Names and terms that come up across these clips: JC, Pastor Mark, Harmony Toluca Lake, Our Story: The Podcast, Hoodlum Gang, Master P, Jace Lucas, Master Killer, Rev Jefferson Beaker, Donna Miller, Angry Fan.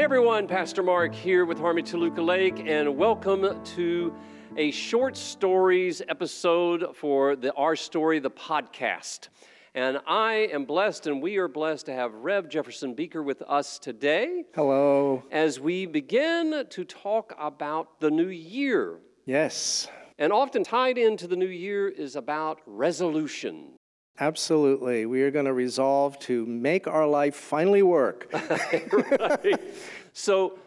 Hey everyone, Pastor Mark here with Harmony Toluca Lake, and welcome to a short stories episode for the Our Story: The Podcast. And I am blessed, and we are blessed to have Rev Jefferson Beaker with us today. Hello. As we begin to talk about the new year. Yes. And often tied into the new year is about resolution. Absolutely. We are going to resolve to make our life finally work. Right. So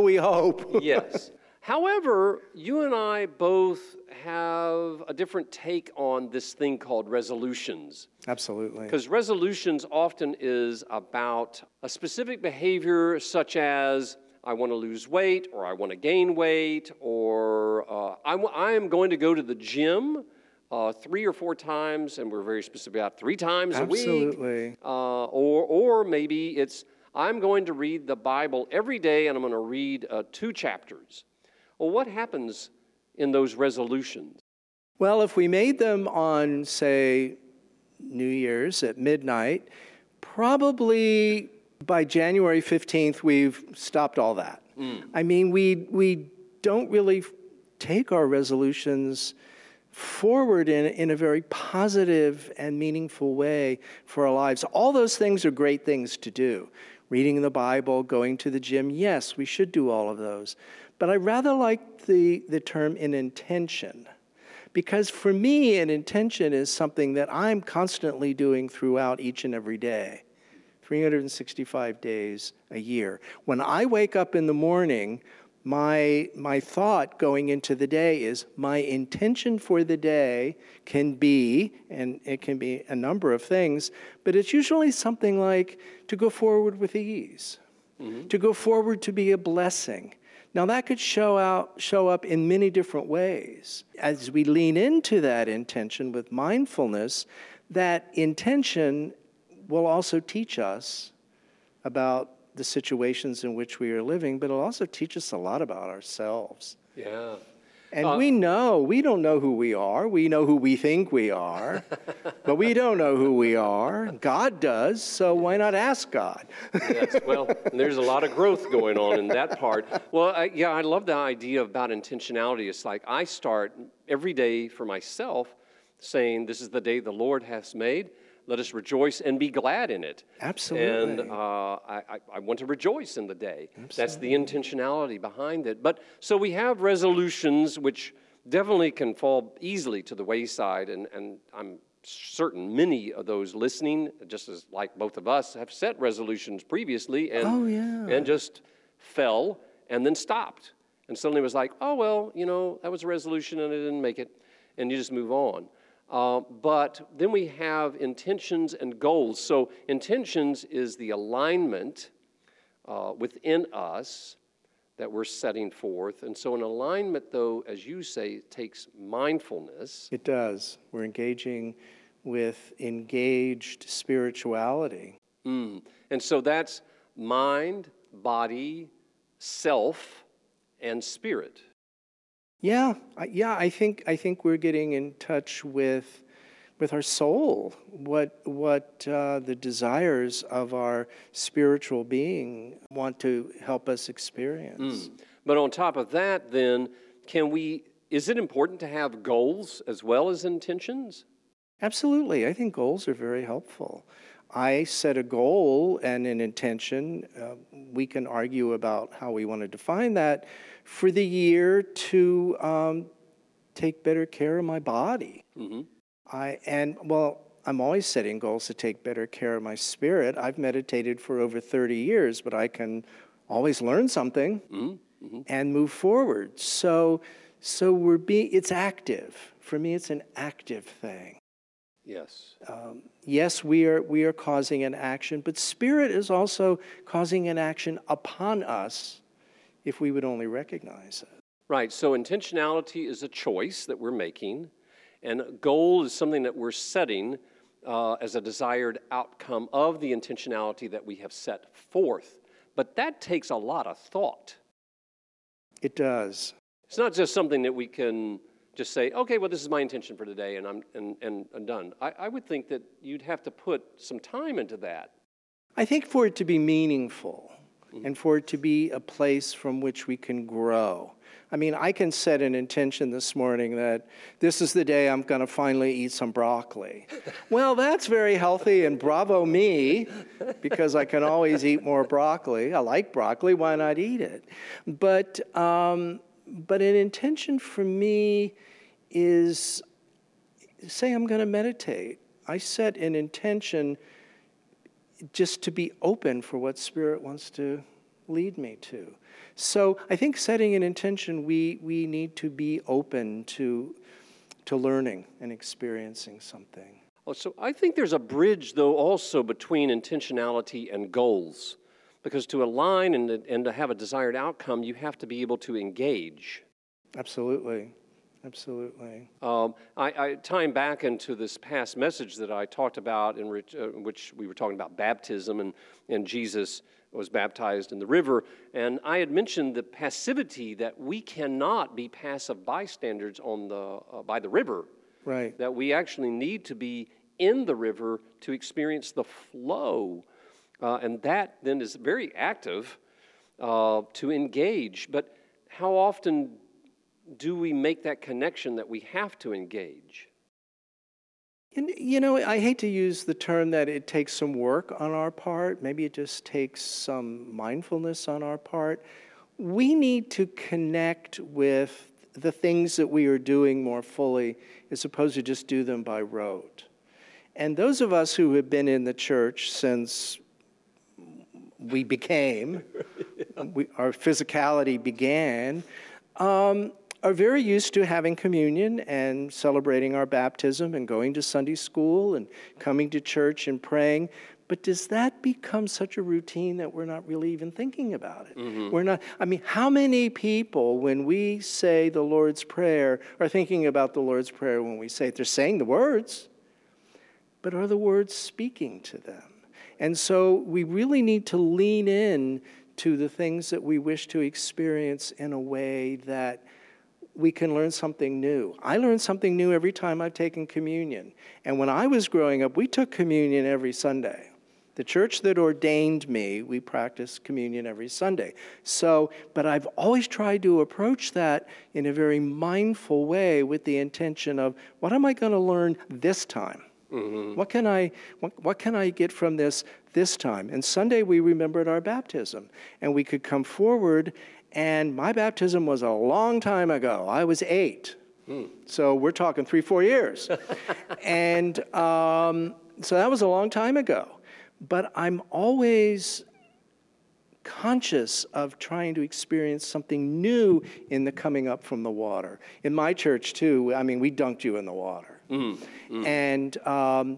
we hope. Yes. However, you and I both have a different take on this thing called resolutions. Absolutely. Because resolutions often is about a specific behavior such as, I want to lose weight, or I want to gain weight, or I am going to go to the gym 3 or 4 times, and we're very specific about 3 times a week. Absolutely. Or maybe it's, I'm going to read the Bible every day, and I'm going to read 2 chapters. Well, what happens in those resolutions? Well, if we made them on, say, New Year's at midnight, probably by January 15th, we've stopped all that. I mean, we don't really take our resolutions forward in a very positive and meaningful way for our lives. All those things are great things to do. Reading the Bible, going to the gym, yes, we should do all of those. But I rather like the term an intention, because for me, an intention is something that I'm constantly doing throughout each and every day, 365 days a year. When I wake up in the morning, my thought going into the day is, my intention for the day can be, and it can be a number of things, but it's usually something like to go forward with ease, to go forward to be a blessing. Now that could show up in many different ways. As we lean into that intention with mindfulness, that intention will also teach us about the situations in which we are living, but it'll also teach us a lot about ourselves. Yeah. And we don't know who we are. We know who we think we are, but we don't know who we are. God does, so why not ask God? Yes, well, there's a lot of growth going on in that part. Well, I love the idea about intentionality. It's like I start every day for myself saying, this is the day the Lord has made. Let us rejoice and be glad in it. Absolutely. And I want to rejoice in the day. Absolutely. That's the intentionality behind it. But so we have resolutions, which definitely can fall easily to the wayside, and I'm certain many of those listening, just as like both of us, have set resolutions previously and just fell and then stopped. And suddenly was like, oh, well, that was a resolution and I didn't make it. And you just move on. But then we have intentions and goals. So intentions is the alignment within us that we're setting forth. And so an alignment, though, as you say, takes mindfulness. It does. We're engaging with engaged spirituality. And so that's mind, body, self, and spirit. Yeah, I think we're getting in touch with our soul, what the desires of our spiritual being want to help us experience. But on top of that, then, is it important to have goals as well as intentions? Absolutely. I think goals are very helpful. I set a goal and an intention. We can argue about how we want to define that for the year to take better care of my body. I'm always setting goals to take better care of my spirit. I've meditated for over 30 years, but I can always learn something and move forward. So it's active. For me, it's an active thing. Yes. Yes, we are causing an action, but spirit is also causing an action upon us if we would only recognize it. Right, so intentionality is a choice that we're making, and goal is something that we're setting as a desired outcome of the intentionality that we have set forth. But that takes a lot of thought. It does. It's not just something that we can just say, okay, well, this is my intention for today, and I'm done. I would think that you'd have to put some time into that. I think for it to be meaningful, and for it to be a place from which we can grow. I mean, I can set an intention this morning that this is the day I'm going to finally eat some broccoli. Well, that's very healthy, and bravo me, because I can always eat more broccoli. I like broccoli. Why not eat it? But an intention for me is, say I'm going to meditate. I set an intention just to be open for what Spirit wants to lead me to. So I think setting an intention, we need to be open to learning and experiencing something. Oh, so I think there's a bridge, though, also between intentionality and goals. Because to align and to have a desired outcome, you have to be able to engage. Absolutely. Absolutely. I time back into this past message that I talked about, in which we were talking about baptism, and Jesus was baptized in the river. And I had mentioned the passivity, that we cannot be passive bystanders on the by the river. Right. That we actually need to be in the river to experience the flow. And that then is very active to engage. But how often do we make that connection that we have to engage? And, you know, I hate to use the term that it takes some work on our part. Maybe it just takes some mindfulness on our part. We need to connect with the things that we are doing more fully as opposed to just do them by rote. And those of us who have been in the church since we became, our physicality began, are very used to having communion and celebrating our baptism and going to Sunday school and coming to church and praying. But does that become such a routine that we're not really even thinking about it? Mm-hmm. We're not. I mean, how many people, when we say the Lord's Prayer, are thinking about the Lord's Prayer when we say it? They're saying the words, but are the words speaking to them? And so we really need to lean in to the things that we wish to experience in a way that we can learn something new. I learn something new every time I've taken communion. And when I was growing up, we took communion every Sunday. The church that ordained me, we practiced communion every Sunday. So, but I've always tried to approach that in a very mindful way with the intention of, what am I going to learn this time? Mm-hmm. What can I get from this time? And Sunday we remembered our baptism, and we could come forward. And my baptism was a long time ago. I was 8, so we're talking 3-4 years, and so that was a long time ago. But I'm always conscious of trying to experience something new in the coming up from the water. In my church too, I mean, we dunked you in the water. And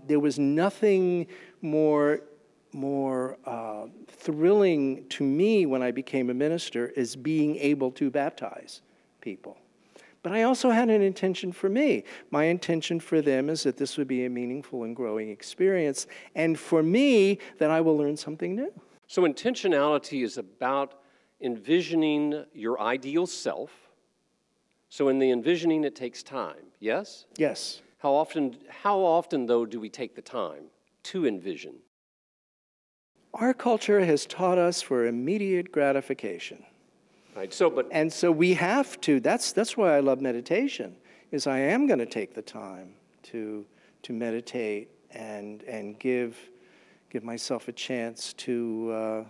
there was nothing more thrilling to me when I became a minister as being able to baptize people. But I also had an intention for me. My intention for them is that this would be a meaningful and growing experience, and for me, that I will learn something new. So intentionality is about envisioning your ideal self. So in the envisioning, it takes time, yes? Yes. How often, though, do we take the time to envision? Our culture has taught us for immediate gratification. Right. So we have to. That's why I love meditation. Is I am going to take the time to meditate and give myself a chance to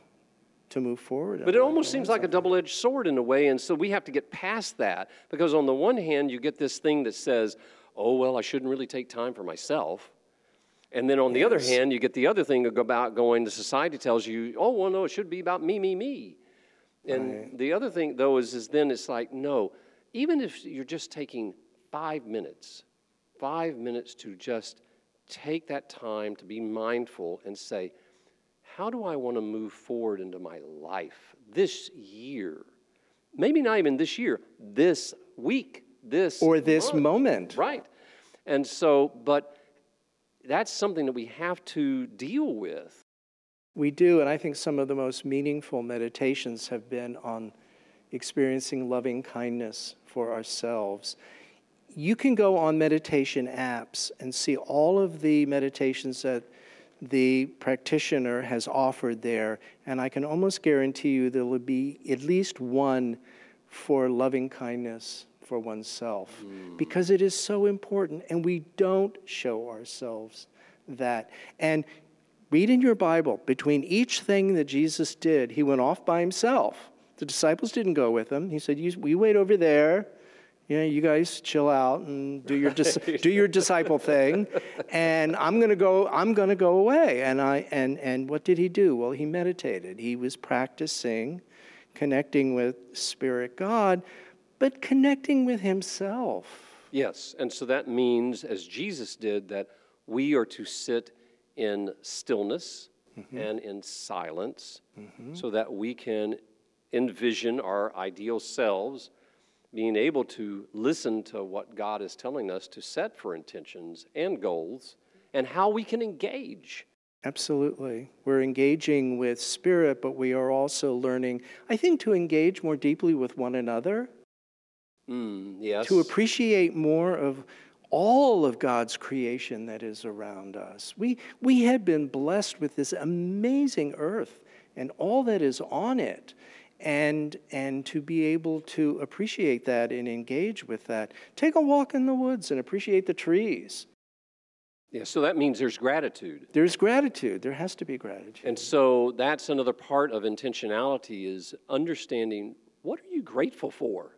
move forward. But it almost seems like a double-edged sword in a way, and so we have to get past that, because on the one hand, you get this thing that says, oh, well, I shouldn't really take time for myself. And then on the other hand, you get the other thing about going, the society tells you, oh, well, no, it should be about me, me, me. And the other thing, though, is then it's like, no, even if you're just taking 5 minutes to just take that time to be mindful and say, how do I want to move forward into my life this year? Maybe not even this year, this week. This moment. Right. And so, but that's something that we have to deal with. We do, and I think some of the most meaningful meditations have been on experiencing loving kindness for ourselves. You can go on meditation apps and see all of the meditations that the practitioner has offered there. And I can almost guarantee you there will be at least one for loving kindness for oneself, because it is so important, and we don't show ourselves that. And read in your Bible, between each thing that Jesus did, he went off by himself. The disciples didn't go with him. He said, "We wait over there. You know, you guys chill out and do your do your disciple thing, and I'm gonna go away." And what did he do? Well, he meditated. He was practicing connecting with Spirit God, but connecting with himself. Yes, and so that means, as Jesus did, that we are to sit in stillness and in silence, so that we can envision our ideal selves, being able to listen to what God is telling us to set for intentions and goals, and how we can engage. Absolutely. We're engaging with Spirit, but we are also learning, I think, to engage more deeply with one another. Yes. To appreciate more of all of God's creation that is around us. We have been blessed with this amazing earth and all that is on it. And to be able to appreciate that and engage with that. Take a walk in the woods and appreciate the trees. Yeah, so that means there's gratitude. There's gratitude. There has to be gratitude. And so that's another part of intentionality, is understanding, what are you grateful for?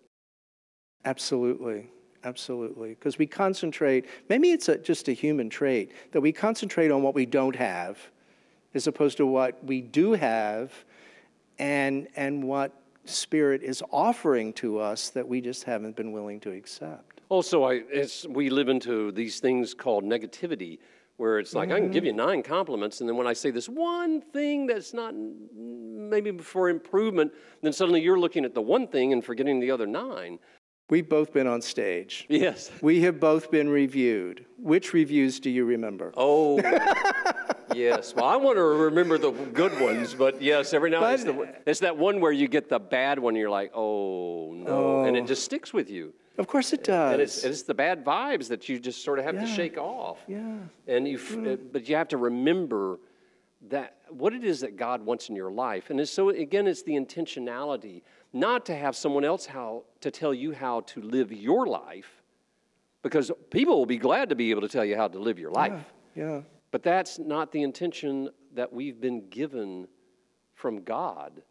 Absolutely. Absolutely. Because we concentrate, maybe it's just a human trait, that we concentrate on what we don't have as opposed to what we do have, and what Spirit is offering to us that we just haven't been willing to accept. Also, we live into these things called negativity, where it's like, I can give you 9 compliments, and then when I say this one thing that's not maybe for improvement, then suddenly you're looking at the one thing and forgetting the other 9. We've both been on stage. Yes. We have both been reviewed. Which reviews do you remember? Oh, yes. Well, I want to remember the good ones, but yes, every now and then it's that one where you get the bad one, and you're like, oh, no, and it just sticks with you. Of course it does. And it's the bad vibes that you just sort of have to shake off. Yeah. And but you have to remember that what it is that God wants in your life. And so, again, it's the intentionality, not to have someone else to tell you how to live your life, because people will be glad to be able to tell you how to live your life. Yeah. But that's not the intention that we've been given from God.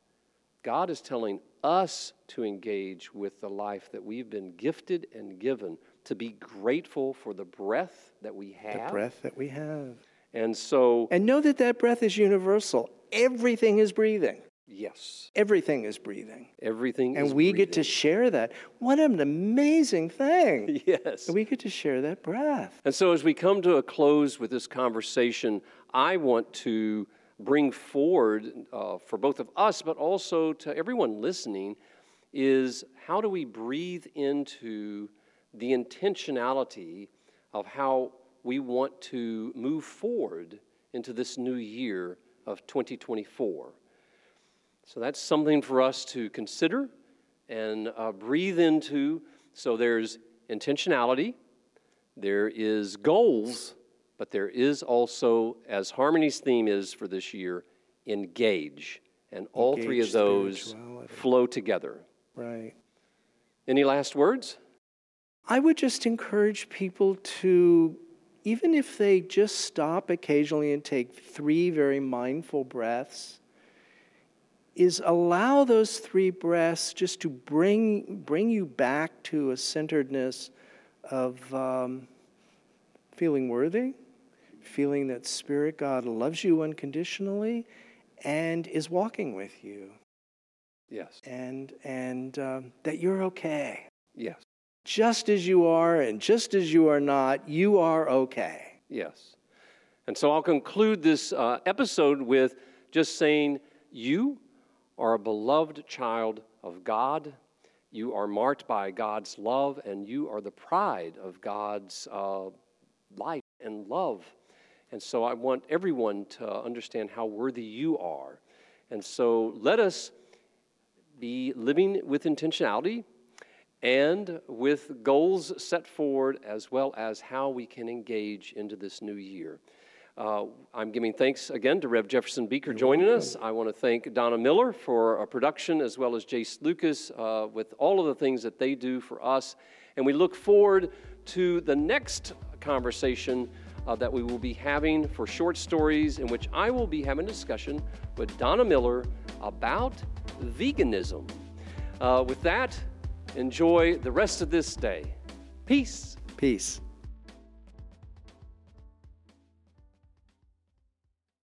God is telling us to engage with the life that we've been gifted and given, to be grateful for the breath that we have. The breath that we have. And so... And know that breath is universal. Everything is breathing. Yes. Everything is breathing. Everything is breathing. And we get to share that. What an amazing thing. Yes. And we get to share that breath. And so as we come to a close with this conversation, I want to bring forward for both of us, but also to everyone listening, is how do we breathe into the intentionality of how we want to move forward into this new year of 2024. So that's something for us to consider and breathe into. So there's intentionality, there is goals, but there is also, as Harmony's theme is for this year, engage. And all three of those flow together. Right. Any last words? I would just encourage people to, even if they just stop occasionally and take 3 very mindful breaths, is allow those 3 breaths just to bring you back to a centeredness of feeling worthy, feeling that Spirit God loves you unconditionally and is walking with you. Yes. And that you're okay. Yes. Just as you are and just as you are not, you are okay. Yes. And so I'll conclude this episode with just saying, you are a beloved child of God. You are marked by God's love, and you are the pride of God's life and love. And so I want everyone to understand how worthy you are. And so let us be living with intentionality, and with goals set forward, as well as how we can engage into this new year. I'm giving thanks again to Rev Jefferson Beaker joining us. I want to thank Donna Miller for our production, as well as Jace Lucas with all of the things that they do for us. And we look forward to the next conversation that we will be having for short stories, in which I will be having a discussion with Donna Miller about veganism. With that, enjoy the rest of this day. Peace. Peace.